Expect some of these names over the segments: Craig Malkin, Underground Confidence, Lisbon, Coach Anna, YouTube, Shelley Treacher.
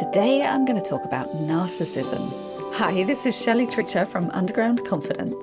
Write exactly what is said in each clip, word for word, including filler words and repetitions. Today I'm going to talk about narcissism. Hi, this is Shelley Treacher from Underground Confidence.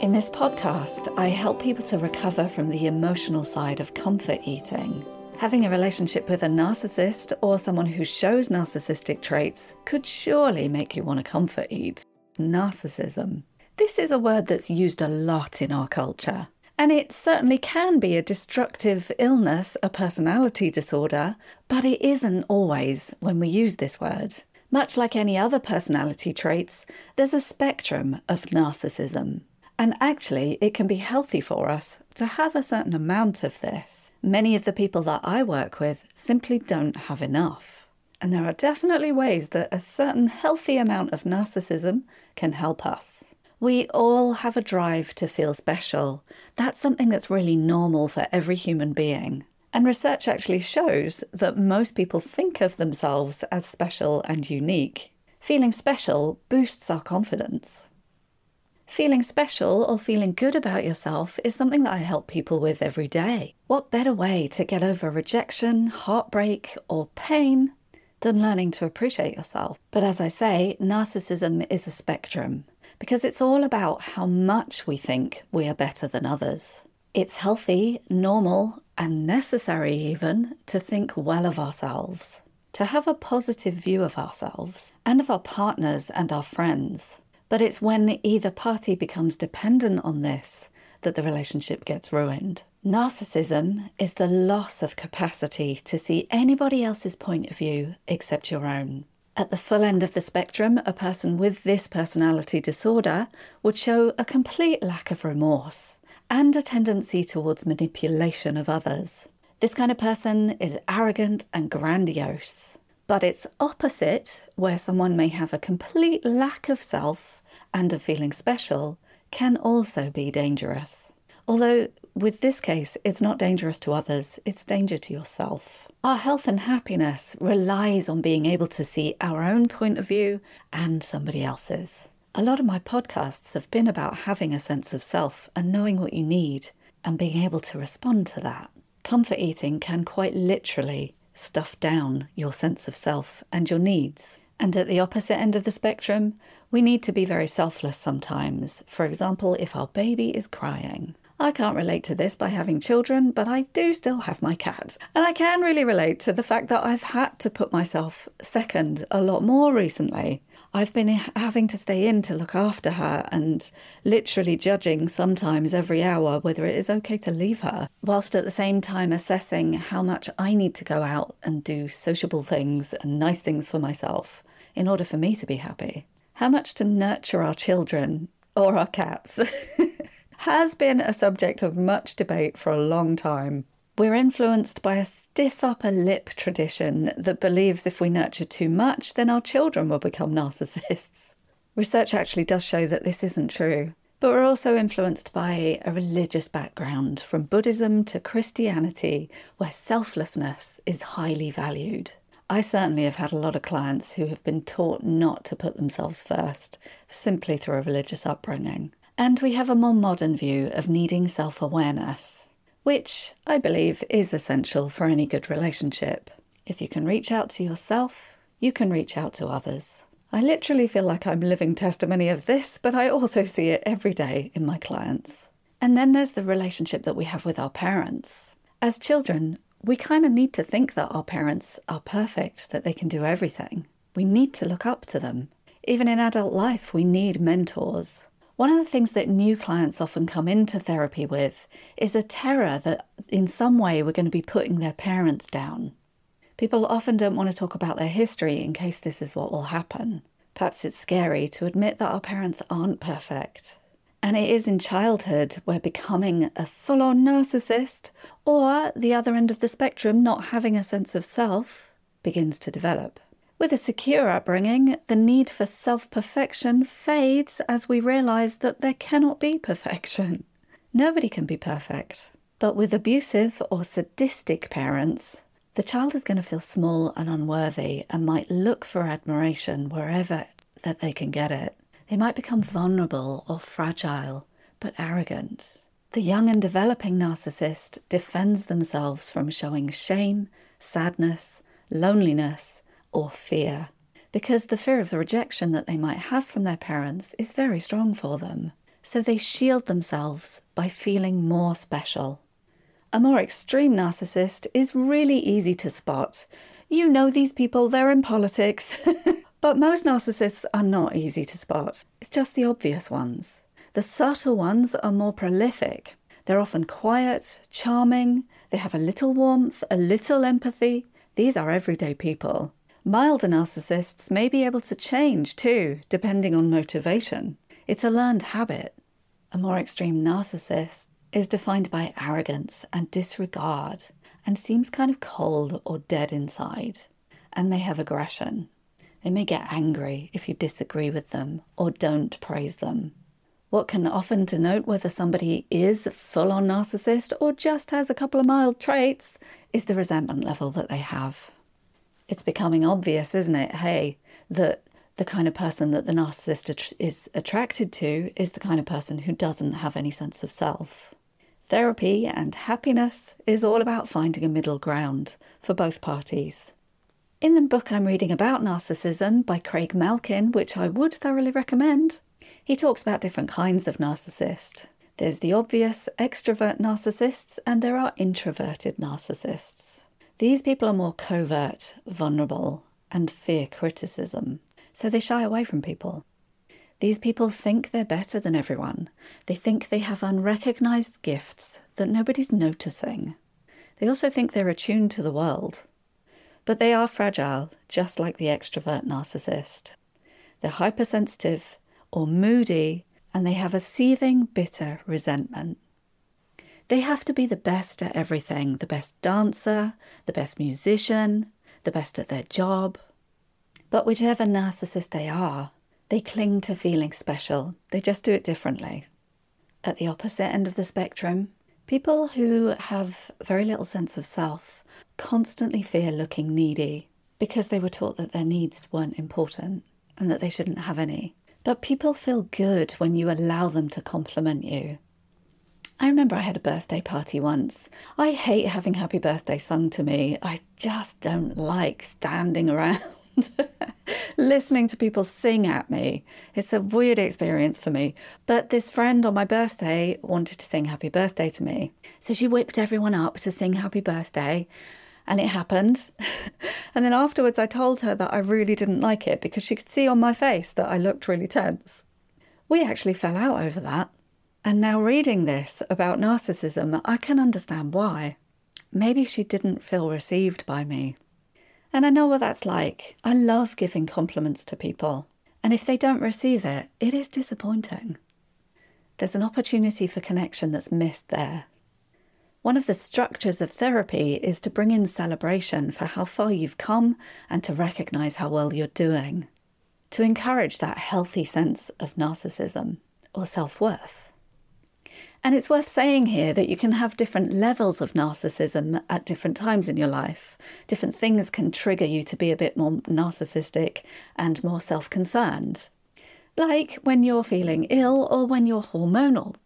In this podcast, I help people to recover from the emotional side of comfort eating. Having a relationship with a narcissist or someone who shows narcissistic traits could surely make you want to comfort eat. Narcissism. This is a word that's used a lot in our culture, and it certainly can be a destructive illness, a personality disorder, but it isn't always when we use this word. Much like any other personality traits, there's a spectrum of narcissism. And actually, it can be healthy for us to have a certain amount of this. Many of the people that I work with simply don't have enough. And there are definitely ways that a certain healthy amount of narcissism can help us. We all have a drive to feel special. That's something that's really normal for every human being. And research actually shows that most people think of themselves as special and unique. Feeling special boosts our confidence. Feeling special or feeling good about yourself is something that I help people with every day. What better way to get over rejection, heartbreak, or pain than learning to appreciate yourself? But as I say, narcissism is a spectrum because it's all about how much we think we are better than others. It's healthy, normal, and necessary even to think well of ourselves, to have a positive view of ourselves and of our partners and our friends. But it's when either party becomes dependent on this that the relationship gets ruined. Narcissism is the loss of capacity to see anybody else's point of view except your own. At the full end of the spectrum, a person with this personality disorder would show a complete lack of remorse and a tendency towards manipulation of others. This kind of person is arrogant and grandiose. But it's opposite, where someone may have a complete lack of self and of feeling special, can also be dangerous. Although with this case, it's not dangerous to others, it's danger to yourself. Our health and happiness relies on being able to see our own point of view and somebody else's. A lot of my podcasts have been about having a sense of self and knowing what you need and being able to respond to that. Comfort eating can quite literally stuff down your sense of self and your needs. And at the opposite end of the spectrum, we need to be very selfless sometimes. For example, if our baby is crying. I can't relate to this by having children, but I do still have my cat. And I can really relate to the fact that I've had to put myself second a lot more recently. I've been having to stay in to look after her and literally judging sometimes every hour whether it is okay to leave her, whilst at the same time assessing how much I need to go out and do sociable things and nice things for myself in order for me to be happy. How much to nurture our children or our cats has been a subject of much debate for a long time. We're influenced by a stiff upper lip tradition that believes if we nurture too much, then our children will become narcissists. Research actually does show that this isn't true. But we're also influenced by a religious background, from Buddhism to Christianity, where selflessness is highly valued. I certainly have had a lot of clients who have been taught not to put themselves first, simply through a religious upbringing. And we have a more modern view of needing self-awareness, which I believe is essential for any good relationship. If you can reach out to yourself, you can reach out to others. I literally feel like I'm living testimony of this, but I also see it every day in my clients. And then there's the relationship that we have with our parents. As children, we kind of need to think that our parents are perfect, that they can do everything. We need to look up to them. Even in adult life, we need mentors. One of the things that new clients often come into therapy with is a terror that in some way we're going to be putting their parents down. People often don't want to talk about their history in case this is what will happen. Perhaps it's scary to admit that our parents aren't perfect. And it is in childhood where becoming a full-on narcissist, or the other end of the spectrum, not having a sense of self, begins to develop. With a secure upbringing, the need for self-perfection fades as we realise that there cannot be perfection. Nobody can be perfect. But with abusive or sadistic parents, the child is going to feel small and unworthy and might look for admiration wherever that they can get it. They might become vulnerable or fragile, but arrogant. The young and developing narcissist defends themselves from showing shame, sadness, loneliness, or fear, because the fear of the rejection that they might have from their parents is very strong for them. So they shield themselves by feeling more special. A more extreme narcissist is really easy to spot. You know these people, they're in politics. But most narcissists are not easy to spot. It's just the obvious ones. The subtle ones are more prolific. They're often quiet, charming, they have a little warmth, a little empathy. These are everyday people. Milder narcissists may be able to change too, depending on motivation. It's a learned habit. A more extreme narcissist is defined by arrogance and disregard and seems kind of cold or dead inside and may have aggression. They may get angry if you disagree with them or don't praise them. What can often denote whether somebody is a full-on narcissist or just has a couple of mild traits is the resentment level that they have. It's becoming obvious, isn't it? Hey, that the kind of person that the narcissist is attracted to is the kind of person who doesn't have any sense of self. Therapy and happiness is all about finding a middle ground for both parties. In the book I'm reading about narcissism by Craig Malkin, which I would thoroughly recommend, he talks about different kinds of narcissist. There's the obvious extrovert narcissists, and there are introverted narcissists. These people are more covert, vulnerable, and fear criticism. So they shy away from people. These people think they're better than everyone. They think they have unrecognised gifts that nobody's noticing. They also think they're attuned to the world. But they are fragile, just like the extrovert narcissist. They're hypersensitive or moody, and they have a seething, bitter resentment. They have to be the best at everything, the best dancer, the best musician, the best at their job. But whichever narcissist they are, they cling to feeling special. They just do it differently. At the opposite end of the spectrum, people who have very little sense of self constantly fear looking needy because they were taught that their needs weren't important and that they shouldn't have any. But people feel good when you allow them to compliment you. I remember I had a birthday party once. I hate having happy birthday sung to me. I just don't like standing around. Listening to people sing at me. It's a weird experience for me. But this friend on my birthday wanted to sing happy birthday to me. So she whipped everyone up to sing happy birthday, and it happened. And then afterwards I told her that I really didn't like it because she could see on my face that I looked really tense. We actually fell out over that. And now reading this about narcissism, I can understand why. Maybe she didn't feel received by me. And I know what that's like. I love giving compliments to people. And if they don't receive it, it is disappointing. There's an opportunity for connection that's missed there. One of the structures of therapy is to bring in celebration for how far you've come and to recognise how well you're doing, to encourage that healthy sense of narcissism or self-worth. And it's worth saying here that you can have different levels of narcissism at different times in your life. Different things can trigger you to be a bit more narcissistic and more self-concerned. Like when you're feeling ill or when you're hormonal.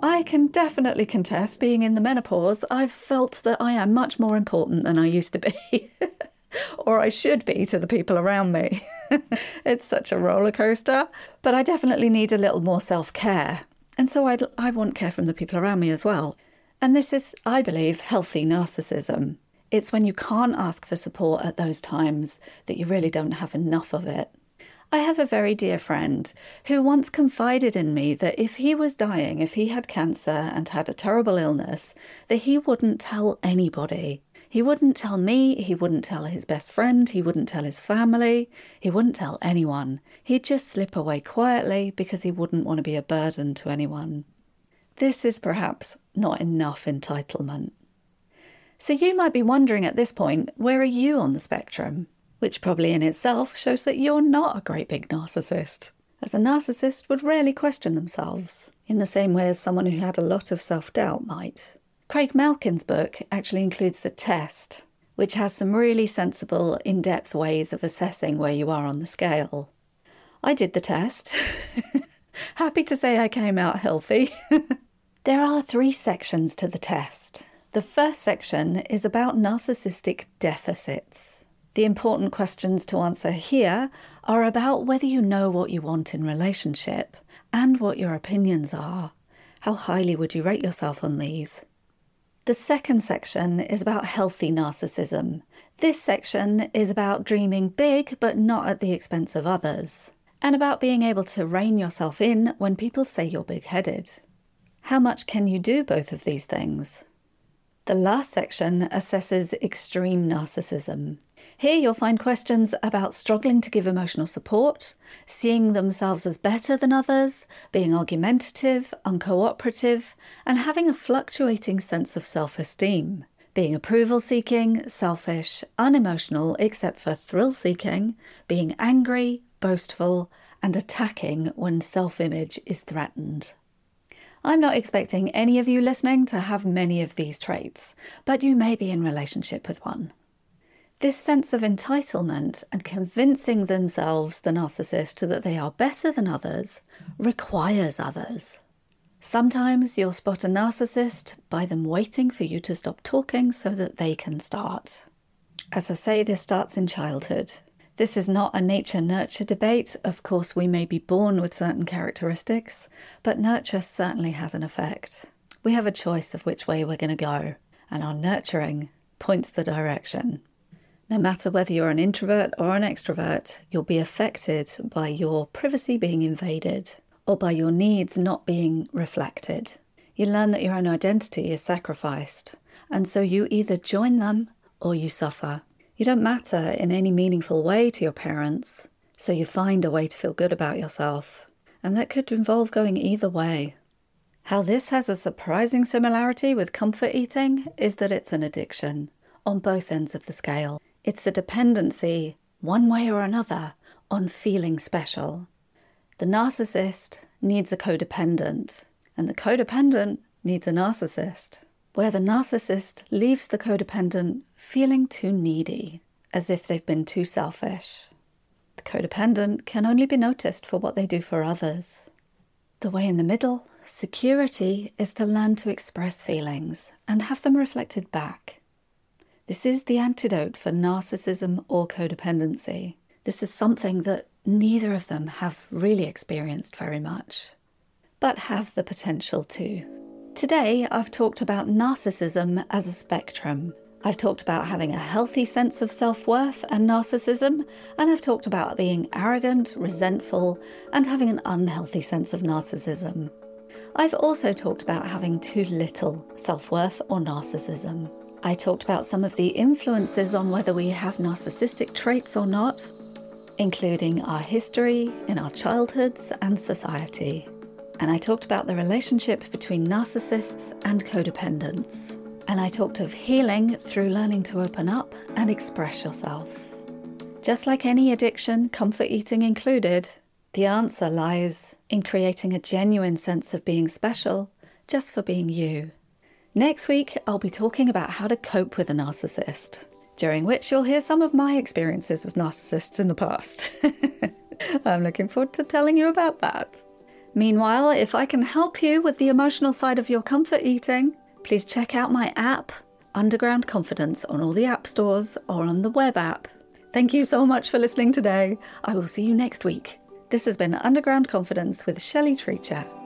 I can definitely contest being in the menopause. I've felt that I am much more important than I used to be. Or I should be to the people around me. It's such a roller coaster. But I definitely need a little more self-care. And so I'd, I want care from the people around me as well. And this is, I believe, healthy narcissism. It's when you can't ask for support at those times that you really don't have enough of it. I have a very dear friend who once confided in me that if he was dying, if he had cancer and had a terrible illness, that he wouldn't tell anybody. He wouldn't tell me, he wouldn't tell his best friend, he wouldn't tell his family, he wouldn't tell anyone. He'd just slip away quietly because he wouldn't want to be a burden to anyone. This is perhaps not enough entitlement. So you might be wondering at this point, where are you on the spectrum? Which probably in itself shows that you're not a great big narcissist, as a narcissist would rarely question themselves, in the same way as someone who had a lot of self-doubt might. Craig Malkin's book actually includes a test, which has some really sensible, in-depth ways of assessing where you are on the scale. I did the test. Happy to say I came out healthy. There are three sections to the test. The first section is about narcissistic deficits. The important questions to answer here are about whether you know what you want in relationship and what your opinions are. How highly would you rate yourself on these? The second section is about healthy narcissism. This section is about dreaming big but not at the expense of others, and about being able to rein yourself in when people say you're big-headed. How much can you do both of these things? The last section assesses extreme narcissism. Here you'll find questions about struggling to give emotional support, seeing themselves as better than others, being argumentative, uncooperative, and having a fluctuating sense of self-esteem, being approval-seeking, selfish, unemotional except for thrill-seeking, being angry, boastful, and attacking when self-image is threatened. I'm not expecting any of you listening to have many of these traits, but you may be in relationship with one. This sense of entitlement and convincing themselves, the narcissist, that they are better than others requires others. Sometimes you'll spot a narcissist by them waiting for you to stop talking so that they can start. As I say, this starts in childhood. This is not a nature-nurture debate. Of course, we may be born with certain characteristics, but nurture certainly has an effect. We have a choice of which way we're going to go, and our nurturing points the direction. No matter whether you're an introvert or an extrovert, you'll be affected by your privacy being invaded or by your needs not being reflected. You learn that your own identity is sacrificed, and so you either join them or you suffer. You don't matter in any meaningful way to your parents, so you find a way to feel good about yourself, and that could involve going either way. How this has a surprising similarity with comfort eating is that it's an addiction on both ends of the scale. It's a dependency, one way or another, on feeling special. The narcissist needs a codependent, and the codependent needs a narcissist, where the narcissist leaves the codependent feeling too needy, as if they've been too selfish. The codependent can only be noticed for what they do for others. The way in the middle, security, is to learn to express feelings and have them reflected back. This is the antidote for narcissism or codependency. This is something that neither of them have really experienced very much, but have the potential to. Today, I've talked about narcissism as a spectrum. I've talked about having a healthy sense of self-worth and narcissism, and I've talked about being arrogant, resentful, and having an unhealthy sense of narcissism. I've also talked about having too little self-worth or narcissism. I talked about some of the influences on whether we have narcissistic traits or not, including our history, in our childhoods and society. And I talked about the relationship between narcissists and codependents. And I talked of healing through learning to open up and express yourself. Just like any addiction, comfort eating included, the answer lies in creating a genuine sense of being special just for being you. Next week, I'll be talking about how to cope with a narcissist, during which you'll hear some of my experiences with narcissists in the past. I'm looking forward to telling you about that. Meanwhile, if I can help you with the emotional side of your comfort eating, please check out my app, Underground Confidence, on all the app stores or on the web app. Thank you so much for listening today. I will see you next week. This has been Underground Confidence with Shelley Treacher.